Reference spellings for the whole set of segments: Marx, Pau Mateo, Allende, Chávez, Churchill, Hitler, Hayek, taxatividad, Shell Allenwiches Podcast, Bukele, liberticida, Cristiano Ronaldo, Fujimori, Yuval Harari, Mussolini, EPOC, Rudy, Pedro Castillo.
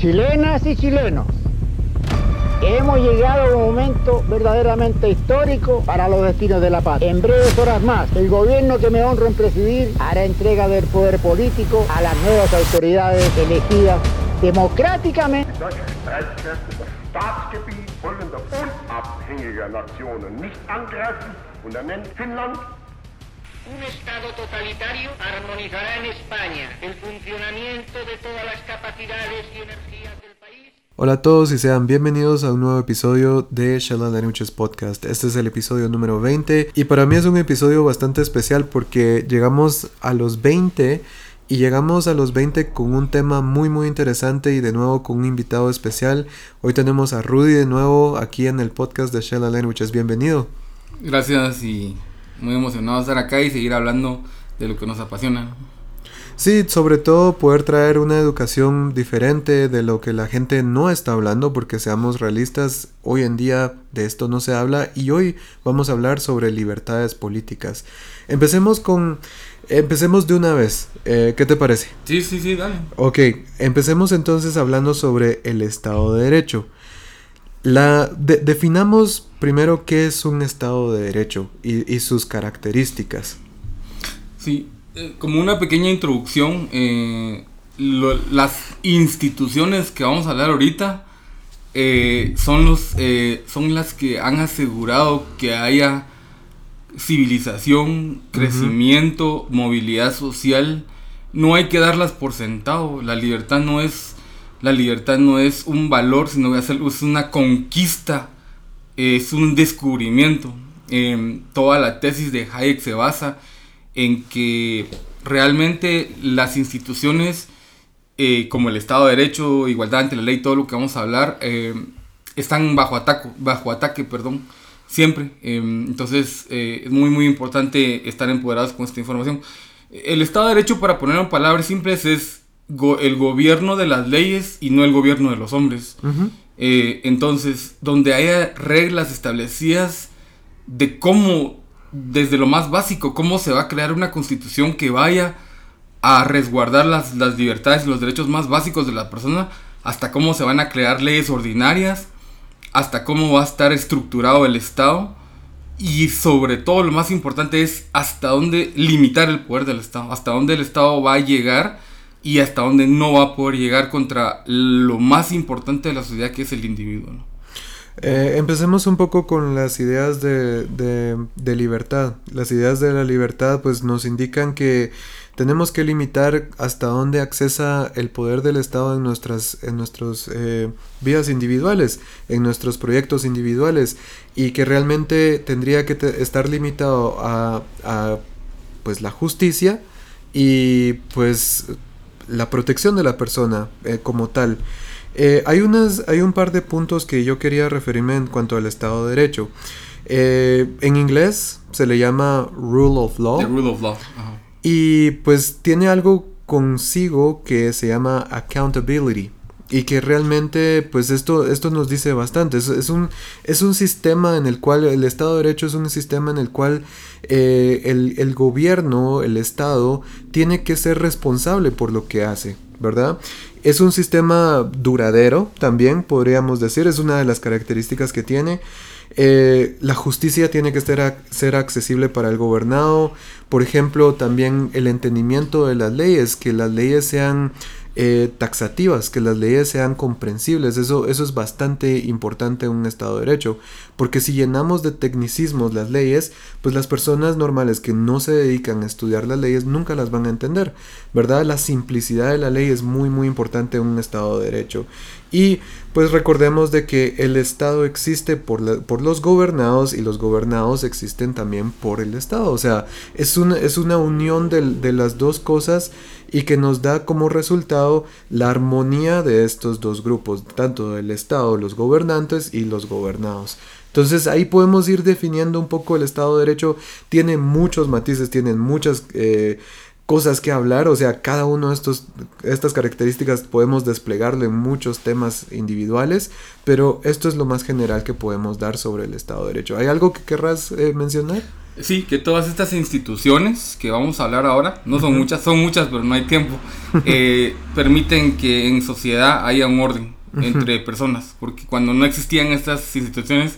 chilenas y chilenos, hemos llegado a un momento verdaderamente histórico para los destinos de la patria. En breves horas más, el gobierno que me honro en presidir hará entrega del poder político a las nuevas autoridades elegidas democráticamente. Un Estado totalitario armonizará en España el funcionamiento de todas las capacidades y energías del país. Hola a todos y sean bienvenidos a un nuevo episodio de Shell Allenwiches Podcast. Este es el episodio número 20 y para mí es un episodio bastante especial porque llegamos a los 20 y llegamos a los 20 con un tema muy muy interesante y de nuevo con un invitado especial. Hoy tenemos a Rudy de nuevo aquí en el podcast de Shell Allenwiches. Bienvenido. Gracias y muy emocionado estar acá y seguir hablando de lo que nos apasiona. Sí, sobre todo poder traer una educación diferente de lo que la gente no está hablando, porque seamos realistas, hoy en día de esto no se habla y hoy vamos a hablar sobre libertades políticas. Empecemos de una vez. ¿Qué te parece? Sí, dale. Ok, empecemos entonces hablando sobre el Estado de Derecho. Definamos primero qué es un Estado de Derecho y sus características. Sí, como una pequeña introducción, las instituciones que vamos a hablar ahorita son las que han asegurado que haya civilización, crecimiento, movilidad social. No hay que darlas por sentado. La libertad no es un valor, sino que es una conquista, es un descubrimiento. Toda la tesis de Hayek se basa en que realmente las instituciones, como el Estado de Derecho, igualdad ante la ley, todo lo que vamos a hablar, están bajo ataque, siempre. Entonces es muy muy importante estar empoderados con esta información. El Estado de Derecho, para ponerlo en palabras simples, es el gobierno de las leyes y no el gobierno de los hombres. Entonces, donde haya reglas establecidas de cómo, desde lo más básico, cómo se va a crear una constitución que vaya a resguardar las libertades y los derechos más básicos de la persona, hasta cómo se van a crear leyes ordinarias, hasta cómo va a estar estructurado el Estado. Y sobre todo, lo más importante es hasta dónde limitar el poder del Estado, hasta dónde el Estado va a llegar y hasta donde no va a poder llegar contra lo más importante de la sociedad, que es el individuo, ¿no? Empecemos un poco con las ideas de libertad. Las ideas de la libertad pues nos indican que tenemos que limitar hasta dónde accesa el poder del Estado en nuestras vidas individuales, en nuestros proyectos individuales, y que realmente tendría que estar limitado a pues la justicia y pues la protección de la persona como tal. Hay un par de puntos que yo quería referirme en cuanto al Estado de Derecho. En inglés se le llama Rule of Law. The Rule of Law. Uh-huh. Y pues tiene algo consigo que se llama accountability. Y que realmente pues esto nos dice bastante. Es un sistema en el cual el Estado de Derecho es un sistema en el cual el gobierno, el Estado, tiene que ser responsable por lo que hace, ¿verdad? Es un sistema duradero también, podríamos decir. Es una de las características que tiene. La justicia tiene que ser accesible para el gobernado. Por ejemplo, también el entendimiento de las leyes, que las leyes sean taxativas, que las leyes sean comprensibles. Eso es bastante importante en un Estado de Derecho, porque si llenamos de tecnicismos las leyes, pues las personas normales que no se dedican a estudiar las leyes nunca las van a entender, ¿verdad? La simplicidad de la ley es muy muy importante en un Estado de Derecho. Y pues recordemos de que el Estado existe por los gobernados y los gobernados existen también por el Estado. O sea, es una unión de las dos cosas y que nos da como resultado la armonía de estos dos grupos, tanto del Estado, los gobernantes y los gobernados. Entonces ahí podemos ir definiendo un poco el Estado de Derecho. Tiene muchos matices, tiene muchas cosas que hablar. O sea, cada uno de estas características podemos desplegarlo en muchos temas individuales, pero esto es lo más general que podemos dar sobre el Estado de Derecho. ¿Hay algo que querrás mencionar? Sí, que todas estas instituciones que vamos a hablar ahora, no son muchas, son muchas, pero no hay tiempo, permiten que en sociedad haya un orden entre personas, porque cuando no existían estas instituciones,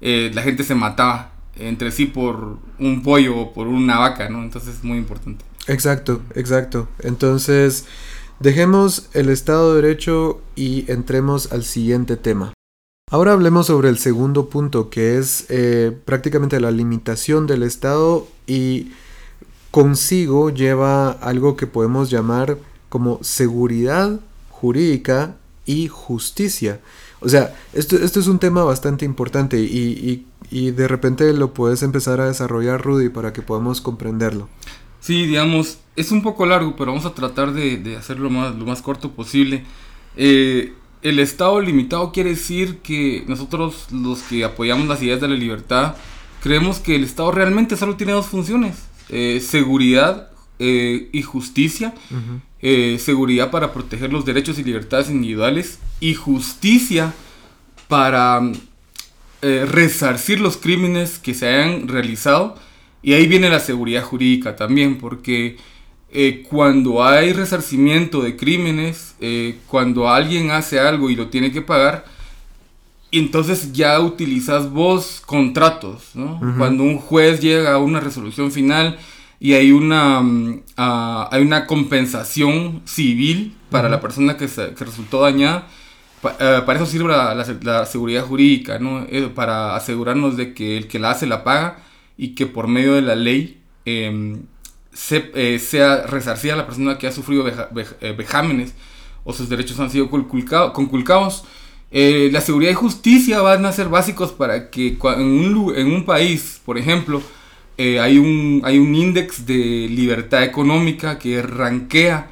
la gente se mataba entre sí por un pollo o por una vaca, ¿no? Entonces es muy importante. Exacto, exacto. Entonces, dejemos el Estado de Derecho y entremos al siguiente tema. Ahora hablemos sobre el segundo punto, que es prácticamente la limitación del Estado, y consigo lleva algo que podemos llamar como seguridad jurídica y justicia. O sea, esto es un tema bastante importante y de repente lo puedes empezar a desarrollar, Rudy, para que podamos comprenderlo. Sí, digamos, es un poco largo, pero vamos a tratar de hacerlo lo más corto posible. El Estado limitado quiere decir que nosotros, los que apoyamos las ideas de la libertad, creemos que el Estado realmente solo tiene dos funciones, seguridad y justicia, seguridad para proteger los derechos y libertades individuales, y justicia para resarcir los crímenes que se hayan realizado, y ahí viene la seguridad jurídica también, porque... cuando hay resarcimiento de crímenes, cuando alguien hace algo y lo tiene que pagar, entonces ya utilizas vos contratos, ¿no? Uh-huh. Cuando un juez llega a una resolución final y hay una compensación civil para la persona que resultó dañada, para eso sirve la seguridad jurídica, ¿no? Para asegurarnos de que el que la hace la paga y que por medio de la ley... sea resarcida la persona que ha sufrido vejámenes o sus derechos han sido conculcados. La seguridad y justicia van a ser básicos para que en un país, por ejemplo, hay un índice de libertad económica que rankea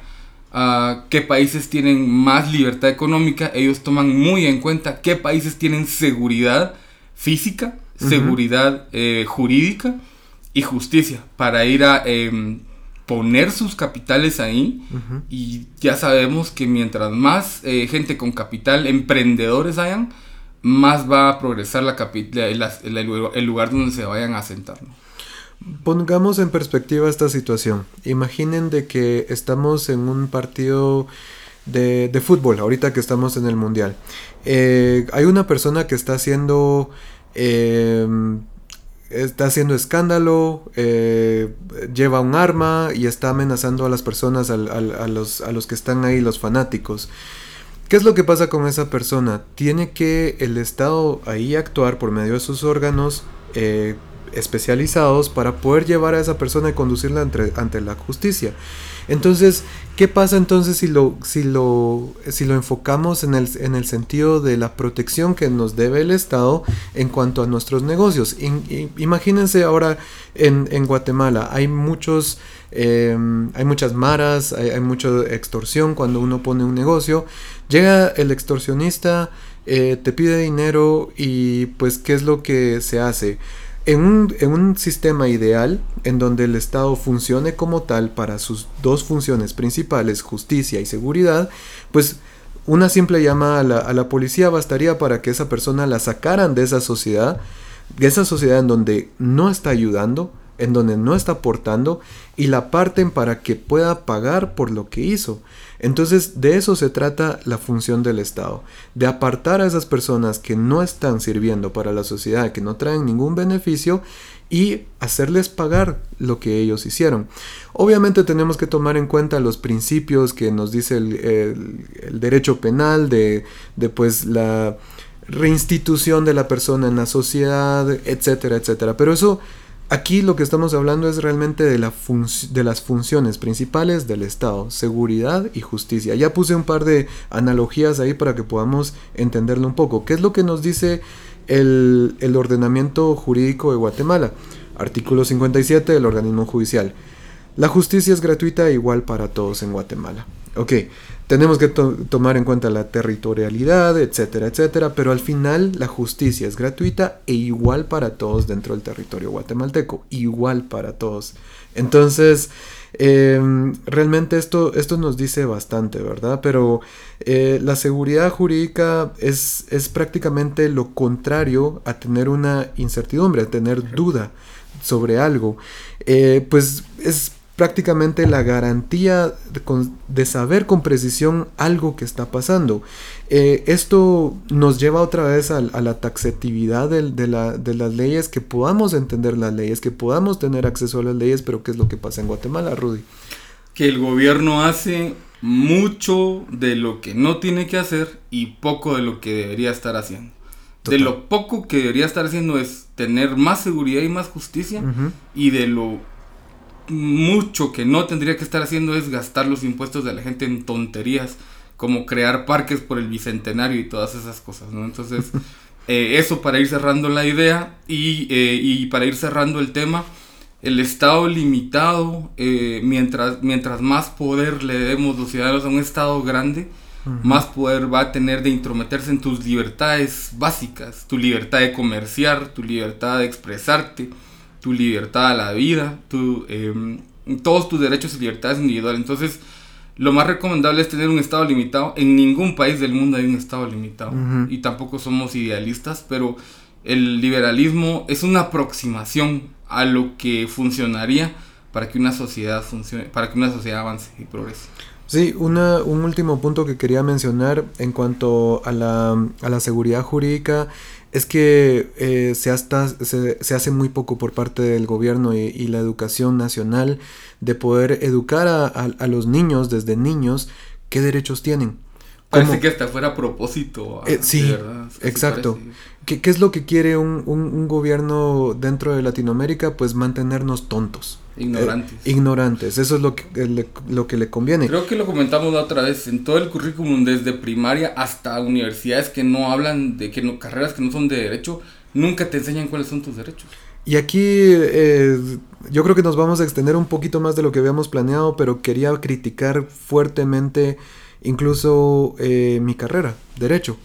a qué países tienen más libertad económica. Ellos toman muy en cuenta qué países tienen seguridad física, seguridad jurídica y justicia, para ir a poner sus capitales ahí. Y ya sabemos que mientras más gente con capital, emprendedores hayan, más va a progresar el lugar donde se vayan a asentar, ¿no? Pongamos en perspectiva esta situación. Imaginen de que estamos en un partido de fútbol, ahorita que estamos en el mundial. Hay una persona que está haciendo escándalo, lleva un arma y está amenazando a las personas, a los que están ahí, los fanáticos. ¿Qué es lo que pasa con esa persona? Tiene que el Estado ahí actuar por medio de sus órganos especializados para poder llevar a esa persona y conducirla ante la justicia. Entonces, ¿qué pasa entonces si lo enfocamos en el sentido de la protección que nos debe el Estado en cuanto a nuestros negocios? Imagínense ahora en Guatemala hay muchos hay muchas maras, hay mucha extorsión. Cuando uno pone un negocio, llega el extorsionista, te pide dinero y pues ¿qué es lo que se hace? En un sistema ideal en donde el Estado funcione como tal para sus dos funciones principales, justicia y seguridad, pues una simple llamada a la policía bastaría para que esa persona la sacaran de esa sociedad en donde no está ayudando, en donde no está aportando, y la parten para que pueda pagar por lo que hizo. Entonces, de eso se trata la función del Estado, de apartar a esas personas que no están sirviendo para la sociedad, que no traen ningún beneficio, y hacerles pagar lo que ellos hicieron. Obviamente tenemos que tomar en cuenta los principios que nos dice el derecho penal, de pues la reinstitución de la persona en la sociedad, etcétera, etcétera. Pero eso... aquí lo que estamos hablando es realmente de las funciones principales del Estado, seguridad y justicia. Ya puse un par de analogías ahí para que podamos entenderlo un poco. ¿Qué es lo que nos dice el ordenamiento jurídico de Guatemala? Artículo 57 del organismo judicial. La justicia es gratuita e igual para todos en Guatemala. Ok, tenemos que tomar en cuenta la territorialidad, etcétera, etcétera, pero al final la justicia es gratuita e igual para todos dentro del territorio guatemalteco, igual para todos. Entonces, realmente esto nos dice bastante, ¿verdad? Pero la seguridad jurídica es prácticamente lo contrario a tener una incertidumbre, a tener duda sobre algo, pues es prácticamente la garantía de saber con precisión algo que está pasando. Esto nos lleva otra vez a la taxatividad de las leyes, que podamos entender las leyes, que podamos tener acceso a las leyes. Pero ¿qué es lo que pasa en Guatemala, Rudy? Que el gobierno hace mucho de lo que no tiene que hacer y poco de lo que debería estar haciendo. Total. De lo poco que debería estar haciendo es tener más seguridad y más justicia, uh-huh, y de lo mucho que no tendría que estar haciendo es gastar los impuestos de la gente en tonterías como crear parques por el bicentenario y todas esas cosas, ¿no? Entonces, eso para ir cerrando la idea y para ir cerrando el tema, el Estado limitado, mientras más poder le demos los ciudadanos a un Estado grande, uh-huh, más poder va a tener de intrometerse en tus libertades básicas, tu libertad de comerciar, tu libertad de expresarte, tu libertad a la vida, todos tus derechos y libertades individuales. Entonces, lo más recomendable es tener un Estado limitado. En ningún país del mundo hay un Estado limitado, uh-huh, y tampoco somos idealistas, pero el liberalismo es una aproximación a lo que funcionaría para que una sociedad funcione, para que una sociedad avance y progrese. Sí, un último punto que quería mencionar en cuanto a la seguridad jurídica es que se hace muy poco por parte del gobierno y la educación nacional de poder educar a los niños desde niños qué derechos tienen. ¿Cómo? Parece que hasta fuera a propósito. Sí, de verdad, exacto. ¿Qué es lo que quiere un gobierno dentro de Latinoamérica? Pues mantenernos tontos. Ignorantes. Ignorantes, eso es lo que le conviene. Creo que lo comentamos la otra vez, en todo el currículum, desde primaria hasta universidades que no hablan de carreras que no son de derecho, nunca te enseñan cuáles son tus derechos. Y aquí yo creo que nos vamos a extender un poquito más de lo que habíamos planeado, pero quería criticar fuertemente incluso mi carrera, Derecho.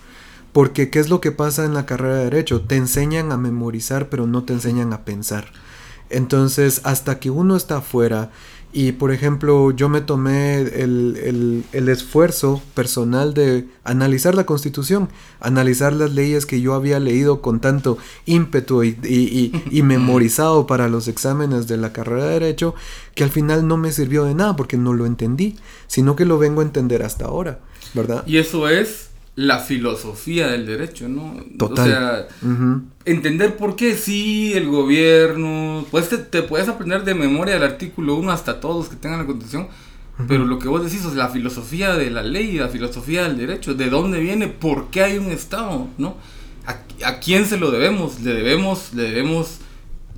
Porque ¿qué es lo que pasa en la carrera de Derecho? Te enseñan a memorizar, pero no te enseñan a pensar. Entonces, hasta que uno está afuera, y por ejemplo, yo me tomé el esfuerzo personal de analizar la Constitución, analizar las leyes que yo había leído con tanto ímpetu y memorizado para los exámenes de la carrera de Derecho, que al final no me sirvió de nada porque no lo entendí, sino que lo vengo a entender hasta ahora, ¿verdad? Y eso es la filosofía del derecho, ¿no? Total. O sea, uh-huh, entender por qué sí el gobierno, pues te puedes aprender de memoria el artículo 1 hasta todos los que tengan la Constitución, uh-huh, pero lo que vos decís es la filosofía de la ley, la filosofía del derecho, de dónde viene, por qué hay un Estado, ¿no? ¿A quién se lo debemos? ¿Le debemos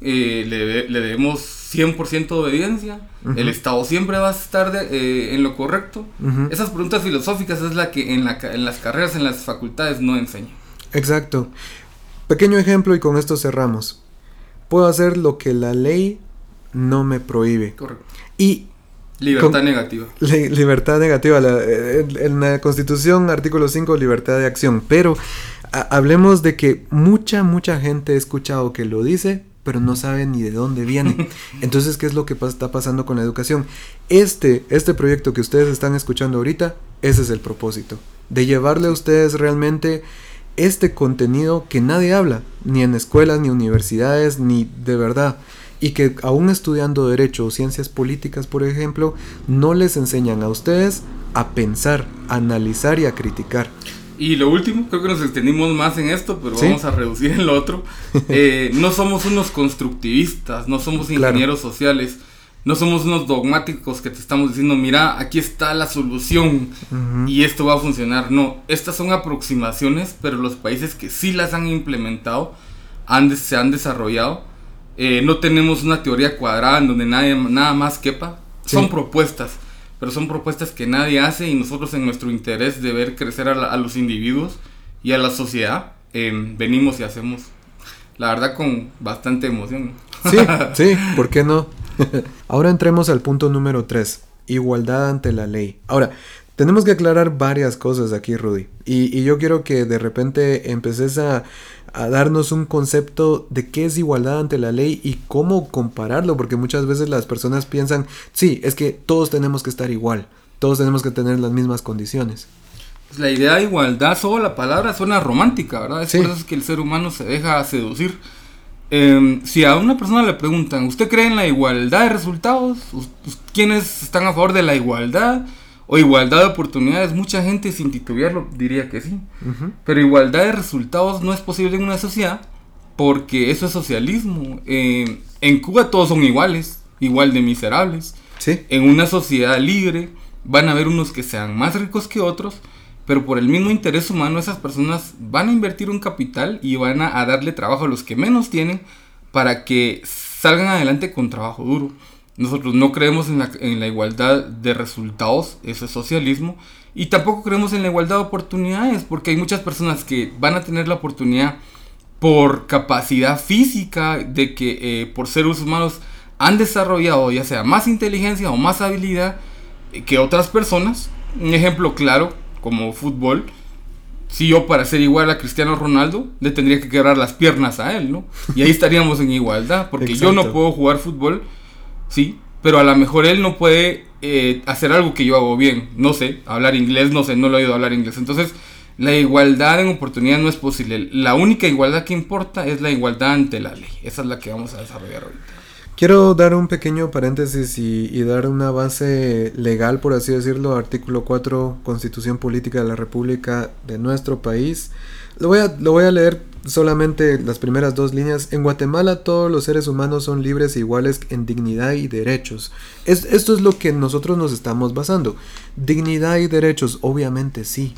100% de obediencia? Uh-huh. ¿El Estado siempre va a estar en lo correcto? Uh-huh. Esas preguntas filosóficas es la que en las carreras, en las facultades no enseñan. Exacto. Pequeño ejemplo y con esto cerramos. Puedo hacer lo que la ley no me prohíbe. Correcto. Y libertad negativa. Libertad negativa. En la Constitución, artículo 5, libertad de acción. Pero hablemos de que mucha gente he escuchado que lo dice, pero no saben ni de dónde viene. Entonces, ¿qué es lo que está pasando con la educación? Este proyecto que ustedes están escuchando ahorita, ese es el propósito, de llevarle a ustedes realmente este contenido que nadie habla, ni en escuelas, ni universidades, ni de verdad, y que aún estudiando Derecho o Ciencias Políticas, por ejemplo, no les enseñan a ustedes a pensar, a analizar y a criticar. Y lo último, creo que nos extendimos más en esto, pero ¿sí? Vamos a reducir en lo otro. No somos unos constructivistas, no somos ingenieros sociales, no somos unos dogmáticos que te estamos diciendo, mira, aquí está la solución, uh-huh, y esto va a funcionar. No, estas son aproximaciones, pero los países que sí las han implementado se han desarrollado. No tenemos una teoría cuadrada en donde nada más quepa, sí. Son propuestas. Pero son propuestas que nadie hace y nosotros en nuestro interés de ver crecer a los individuos y a la sociedad, venimos y hacemos, la verdad, con bastante emoción. Sí, sí, ¿por qué no? Ahora entremos al punto número 3, igualdad ante la ley. Ahora, tenemos que aclarar varias cosas aquí, Rudy, y yo quiero que de repente empeces a darnos un concepto de qué es igualdad ante la ley y cómo compararlo, porque muchas veces las personas piensan, sí, es que todos tenemos que estar igual, todos tenemos que tener las mismas condiciones. Pues la idea de igualdad, solo la palabra suena romántica, ¿verdad? Es sí. Por eso es que el ser humano se deja seducir. Si a una persona le preguntan, ¿usted cree en la igualdad de resultados? ¿Quiénes están a favor de la igualdad o igualdad de oportunidades? Mucha gente, sin titubearlo, diría que sí. Uh-huh. Pero igualdad de resultados no es posible en una sociedad, porque eso es socialismo. En Cuba todos son iguales, igual de miserables. ¿Sí? En una sociedad libre van a haber unos que sean más ricos que otros, pero por el mismo interés humano esas personas van a invertir un capital y van a darle trabajo a los que menos tienen para que salgan adelante con trabajo duro. Nosotros no creemos en la igualdad de resultados, eso es socialismo, y tampoco creemos en la igualdad de oportunidades, porque hay muchas personas que van a tener la oportunidad por capacidad física, de que por seres humanos han desarrollado ya sea más inteligencia o más habilidad que otras personas. Un ejemplo claro, como fútbol. Si yo, para ser igual a Cristiano Ronaldo, le tendría que quebrar las piernas a él, ¿no? Y ahí estaríamos en igualdad, porque exacto, yo no puedo jugar fútbol, sí, pero a lo mejor él no puede hacer algo que yo hago bien, no sé, hablar inglés, no sé, no lo he oído hablar inglés. Entonces, la igualdad en oportunidad no es posible. La única igualdad que importa es la igualdad ante la ley. Esa es la que vamos a desarrollar ahorita. Quiero dar un pequeño paréntesis y dar una base legal, por así decirlo. Artículo 4, Constitución Política de la República de nuestro país. Lo voy a leer solamente las primeras dos líneas. En Guatemala todos los seres humanos son libres e iguales en dignidad y derechos. Esto es lo que nosotros nos estamos basando. Dignidad y derechos, obviamente sí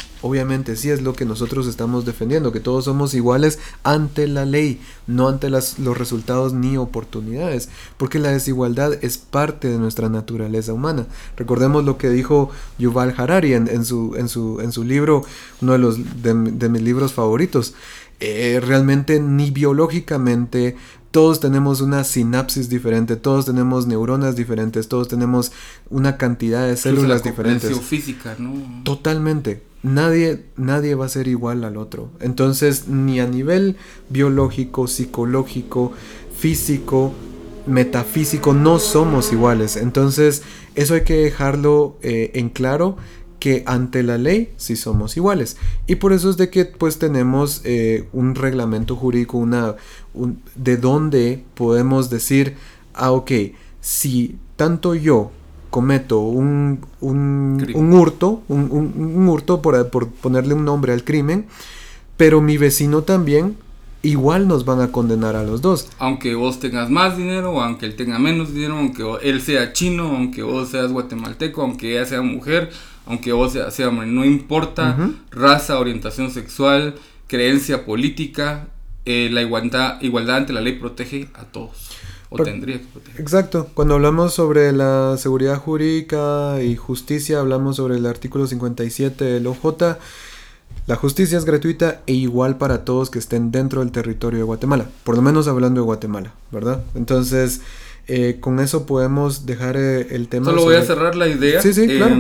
es lo que nosotros estamos defendiendo, que todos somos iguales ante la ley, no ante los resultados ni oportunidades, porque la desigualdad es parte de nuestra naturaleza humana. Recordemos lo que dijo Yuval Harari en su libro, uno de de mis libros favoritos. Realmente ni biológicamente todos tenemos una sinapsis diferente, todos tenemos neuronas diferentes, todos tenemos una cantidad de células diferentes. Física, ¿no? Totalmente. Nadie va a ser igual al otro. Entonces, ni a nivel biológico, psicológico, físico, metafísico, no somos iguales. Entonces, eso hay que dejarlo en claro, que ante la ley sí somos iguales, y por eso es de que pues tenemos un reglamento jurídico, de donde podemos decir, ok, si tanto yo cometo un hurto, por ponerle un nombre al crimen, pero mi vecino también, igual nos van a condenar a los dos. Aunque vos tengas más dinero, aunque él tenga menos dinero, aunque él sea chino, aunque vos seas guatemalteco, aunque ella sea mujer, aunque vos seas hombre, no importa. Uh-huh. Raza, orientación sexual, creencia política, la igualdad ante la ley protege a todos. Tendría que proteger. Exacto. Cuando hablamos sobre la seguridad jurídica y justicia, hablamos sobre el artículo 57 del OJ. La justicia es gratuita e igual para todos que estén dentro del territorio de Guatemala, por lo menos hablando de Guatemala, ¿verdad? Entonces, con eso podemos dejar el tema. Solo voy a cerrar la idea. Sí, claro.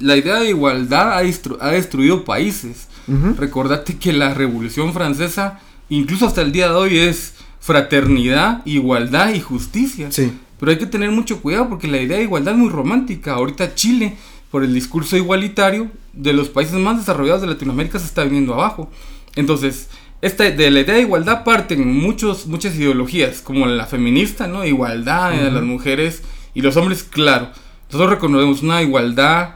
La idea de igualdad ha destruido países. Uh-huh. Recordate que la Revolución Francesa, incluso hasta el día de hoy, es fraternidad, igualdad y justicia. Sí. Pero hay que tener mucho cuidado, porque la idea de igualdad es muy romántica. Ahorita Chile, por el discurso igualitario, de los países más desarrollados de Latinoamérica, se está viniendo abajo. Entonces, de la idea de igualdad parten muchas ideologías, como la feminista, ¿no? Igualdad de las mujeres y los hombres, claro. Nosotros reconocemos una igualdad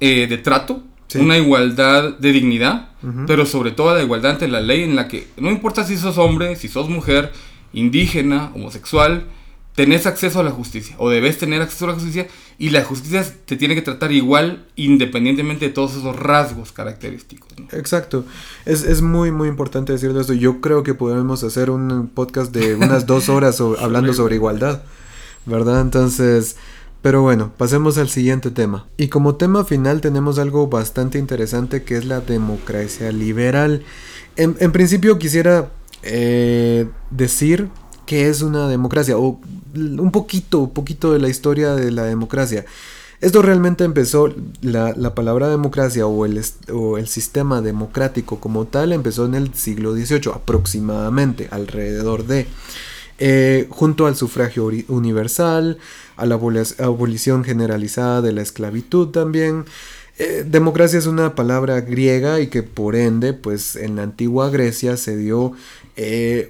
de trato, sí, una igualdad de dignidad, pero sobre todo la igualdad ante la ley, en la que no importa si sos hombre, si sos mujer, indígena, homosexual, tenés acceso a la justicia, o debes tener acceso a la justicia, y la justicia te tiene que tratar igual, independientemente de todos esos rasgos característicos, ¿no? Exacto. Es muy, muy importante decirlo esto. Yo creo que podemos hacer un podcast de unas 2 horas hablando sobre igualdad, ¿verdad? Entonces, pero bueno, pasemos al siguiente tema. Y como tema final tenemos algo bastante interesante, que es la democracia liberal. En principio quisiera decir qué es una democracia, o un poquito de la historia de la democracia. Esto realmente empezó, la palabra democracia o el sistema democrático como tal empezó en el siglo XVIII aproximadamente, alrededor de junto al sufragio universal, a la abolición generalizada de la esclavitud también. Democracia es una palabra griega, y que por ende pues en la antigua Grecia se dio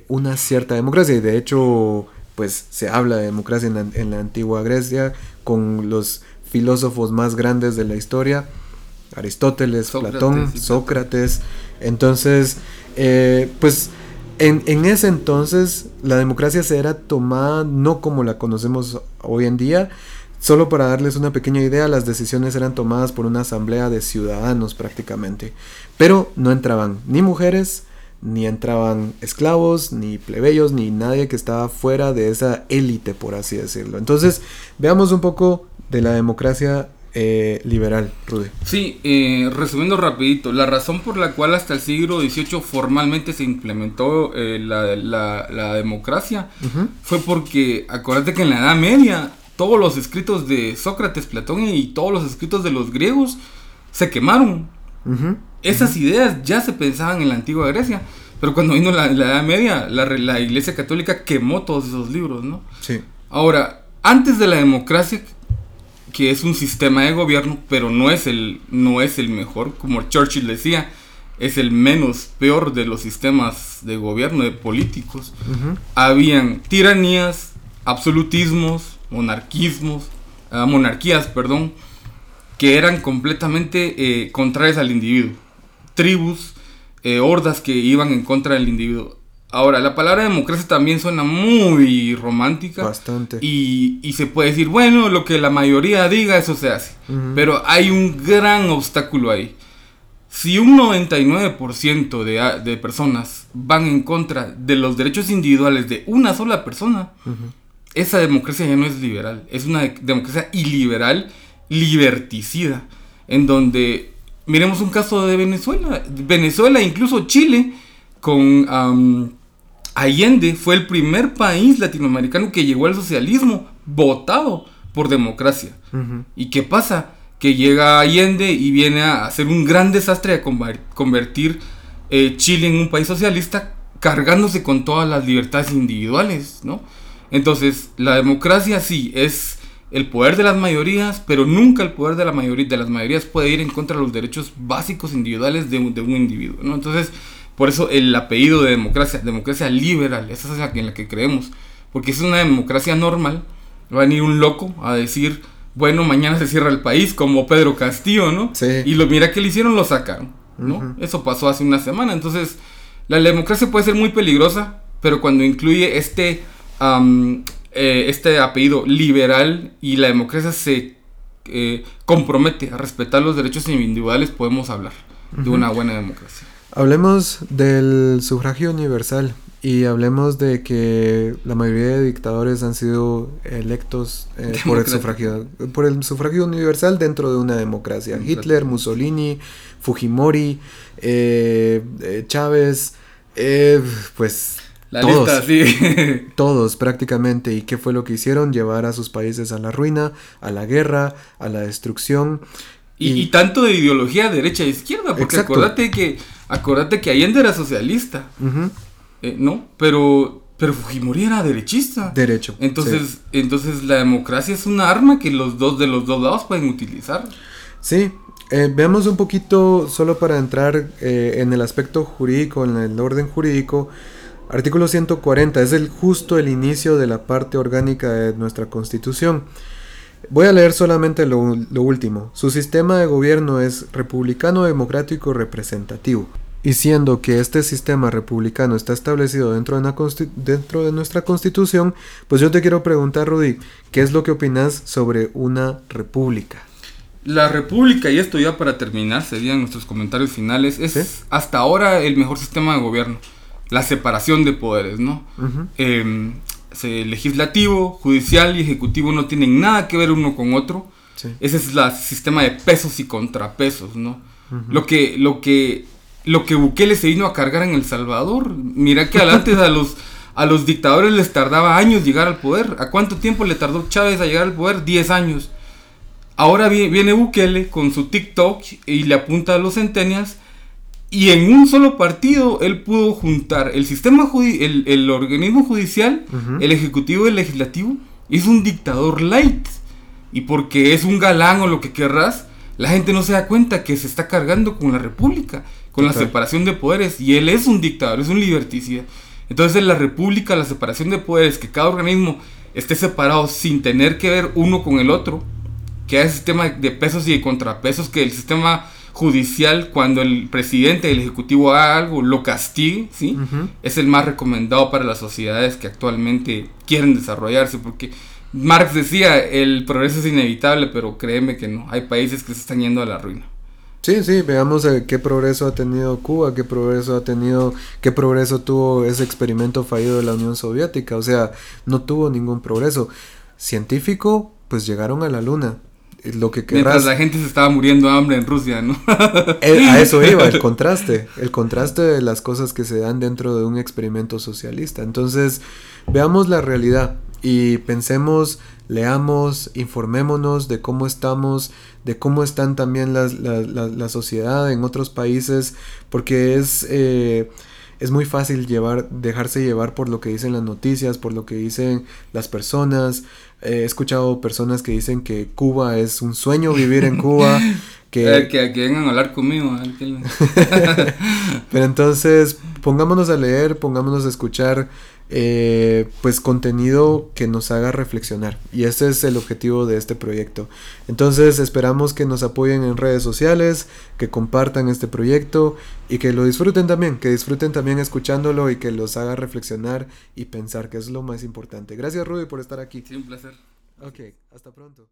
una cierta democracia, y de hecho pues se habla de democracia en la antigua Grecia, con los filósofos más grandes de la historia, Aristóteles, Platón, Sócrates. Entonces, pues en ese entonces la democracia se era tomada no como la conocemos hoy en día. Solo para darles una pequeña idea, las decisiones eran tomadas por una asamblea de ciudadanos prácticamente, pero no entraban ni mujeres, ni entraban esclavos, ni plebeyos, ni nadie que estaba fuera de esa élite, por así decirlo. Entonces, veamos un poco de la democracia liberal, Rudy. Sí, resumiendo rapidito, la razón por la cual hasta el siglo XVIII formalmente se implementó la democracia, uh-huh, fue porque, acuérdate que en la Edad Media, todos los escritos de Sócrates, Platón y todos los escritos de los griegos se quemaron. Uh-huh. Esas ideas ya se pensaban en la antigua Grecia, pero cuando vino la Edad Media, la Iglesia Católica quemó todos esos libros, ¿no? Sí. Ahora, antes de la democracia, que es un sistema de gobierno, pero no es el mejor, como Churchill decía, es el menos peor de los sistemas de gobierno, de políticos. Uh-huh. Habían tiranías, absolutismos, monarquías, que eran completamente contrarias al individuo, tribus, hordas que iban en contra del individuo. Ahora, la palabra democracia también suena muy romántica. Bastante. Y se puede decir, bueno, lo que la mayoría diga, eso se hace. Uh-huh. Pero hay un gran obstáculo ahí. Si un 99% de personas van en contra de los derechos individuales de una sola persona, uh-huh, esa democracia ya no es liberal, es una democracia iliberal, liberticida, en donde miremos un caso de Venezuela, incluso Chile, con Allende fue el primer país latinoamericano que llegó al socialismo votado por democracia. Uh-huh. ¿Y qué pasa? Que llega Allende y viene a hacer un gran desastre, a convertir Chile en un país socialista, cargándose con todas las libertades individuales, ¿no? Entonces, la democracia sí es el poder de las mayorías, pero nunca el poder de las mayorías puede ir en contra de los derechos básicos individuales de un individuo, ¿no? Entonces, por eso el apellido de democracia liberal, esa es en la que creemos, porque si es una democracia normal, va a venir un loco a decir, bueno, mañana se cierra el país, como Pedro Castillo, ¿no? Sí. Y mira qué le hicieron, lo sacaron, ¿no? Uh-huh. Eso pasó hace una semana. Entonces, la democracia puede ser muy peligrosa, pero cuando incluye este apellido liberal y la democracia se compromete a respetar los derechos individuales, podemos hablar, uh-huh, de una buena democracia. Hablemos del sufragio universal y hablemos de que la mayoría de dictadores han sido electos por el sufragio universal dentro de una democracia. Hitler, Mussolini, Fujimori, Chávez, pues... La todos, lista, sí. Todos prácticamente. ¿Y qué fue lo que hicieron? Llevar a sus países a la ruina, a la guerra, a la destrucción. Y tanto de ideología derecha e izquierda, porque exacto, acordate que Allende era socialista, uh-huh, ¿no? Pero Fujimori era derechista. Derecho. Entonces, sí, entonces la democracia es una arma que los dos lados pueden utilizar. Sí. Veamos un poquito, solo para entrar en el aspecto jurídico, en el orden jurídico. Artículo 140, es justo el inicio de la parte orgánica de nuestra Constitución. Voy a leer solamente lo último. Su sistema de gobierno es republicano, democrático, representativo. Y siendo que este sistema republicano está establecido dentro de nuestra Constitución, pues yo te quiero preguntar, Rudy, ¿qué es lo que opinas sobre una república? La república, y esto ya para terminar, serían nuestros comentarios finales, es, ¿sí?, hasta ahora el mejor sistema de gobierno. La separación de poderes, ¿no? Uh-huh. Legislativo, judicial y ejecutivo no tienen nada que ver uno con otro. Sí. Ese es el sistema de pesos y contrapesos, ¿no? Uh-huh. Lo que Bukele se vino a cargar en El Salvador. Mira que antes a los dictadores les tardaba años llegar al poder. ¿A cuánto tiempo le tardó Chávez a llegar al poder? 10 años. Ahora viene Bukele con su TikTok y le apunta a los centenias. Y en un solo partido él pudo juntar el sistema el organismo judicial, uh-huh, el ejecutivo y el legislativo. Es un dictador light. Y porque es un galán o lo que querrás, la gente no se da cuenta que se está cargando con la república, con, okay, la separación de poderes. Y él es un dictador, es un liberticida. Entonces la república, la separación de poderes, que cada organismo esté separado sin tener que ver uno con el otro, que haya sistema de pesos y de contrapesos, que el sistema judicial, cuando el presidente del ejecutivo haga algo, lo castigue, ¿sí? Uh-huh. Es el más recomendado para las sociedades que actualmente quieren desarrollarse, porque Marx decía, el progreso es inevitable, pero créeme que no, hay países que se están yendo a la ruina. Sí, sí, veamos qué progreso ha tenido Cuba, qué progreso tuvo ese experimento fallido de la Unión Soviética. O sea, no tuvo ningún progreso científico, pues llegaron a la luna, lo que querrás. Mientras la gente se estaba muriendo de hambre en Rusia, ¿no? A eso iba, el contraste de las cosas que se dan dentro de un experimento socialista. Entonces, veamos la realidad y pensemos, leamos, informémonos de cómo estamos, de cómo están también la sociedad en otros países, porque es muy fácil dejarse llevar por lo que dicen las noticias, por lo que dicen las personas. He escuchado personas que dicen que Cuba es un sueño vivir en Cuba. Que vengan a hablar conmigo. A ver qué le... Pero entonces, pongámonos a leer, pongámonos a escuchar pues contenido que nos haga reflexionar, y ese es el objetivo de este proyecto. Entonces esperamos que nos apoyen en redes sociales, que compartan este proyecto y que lo disfruten también, escuchándolo, y que los haga reflexionar y pensar, que es lo más importante. Gracias, Rudy, por estar aquí. Sí, un placer. Ok, hasta pronto.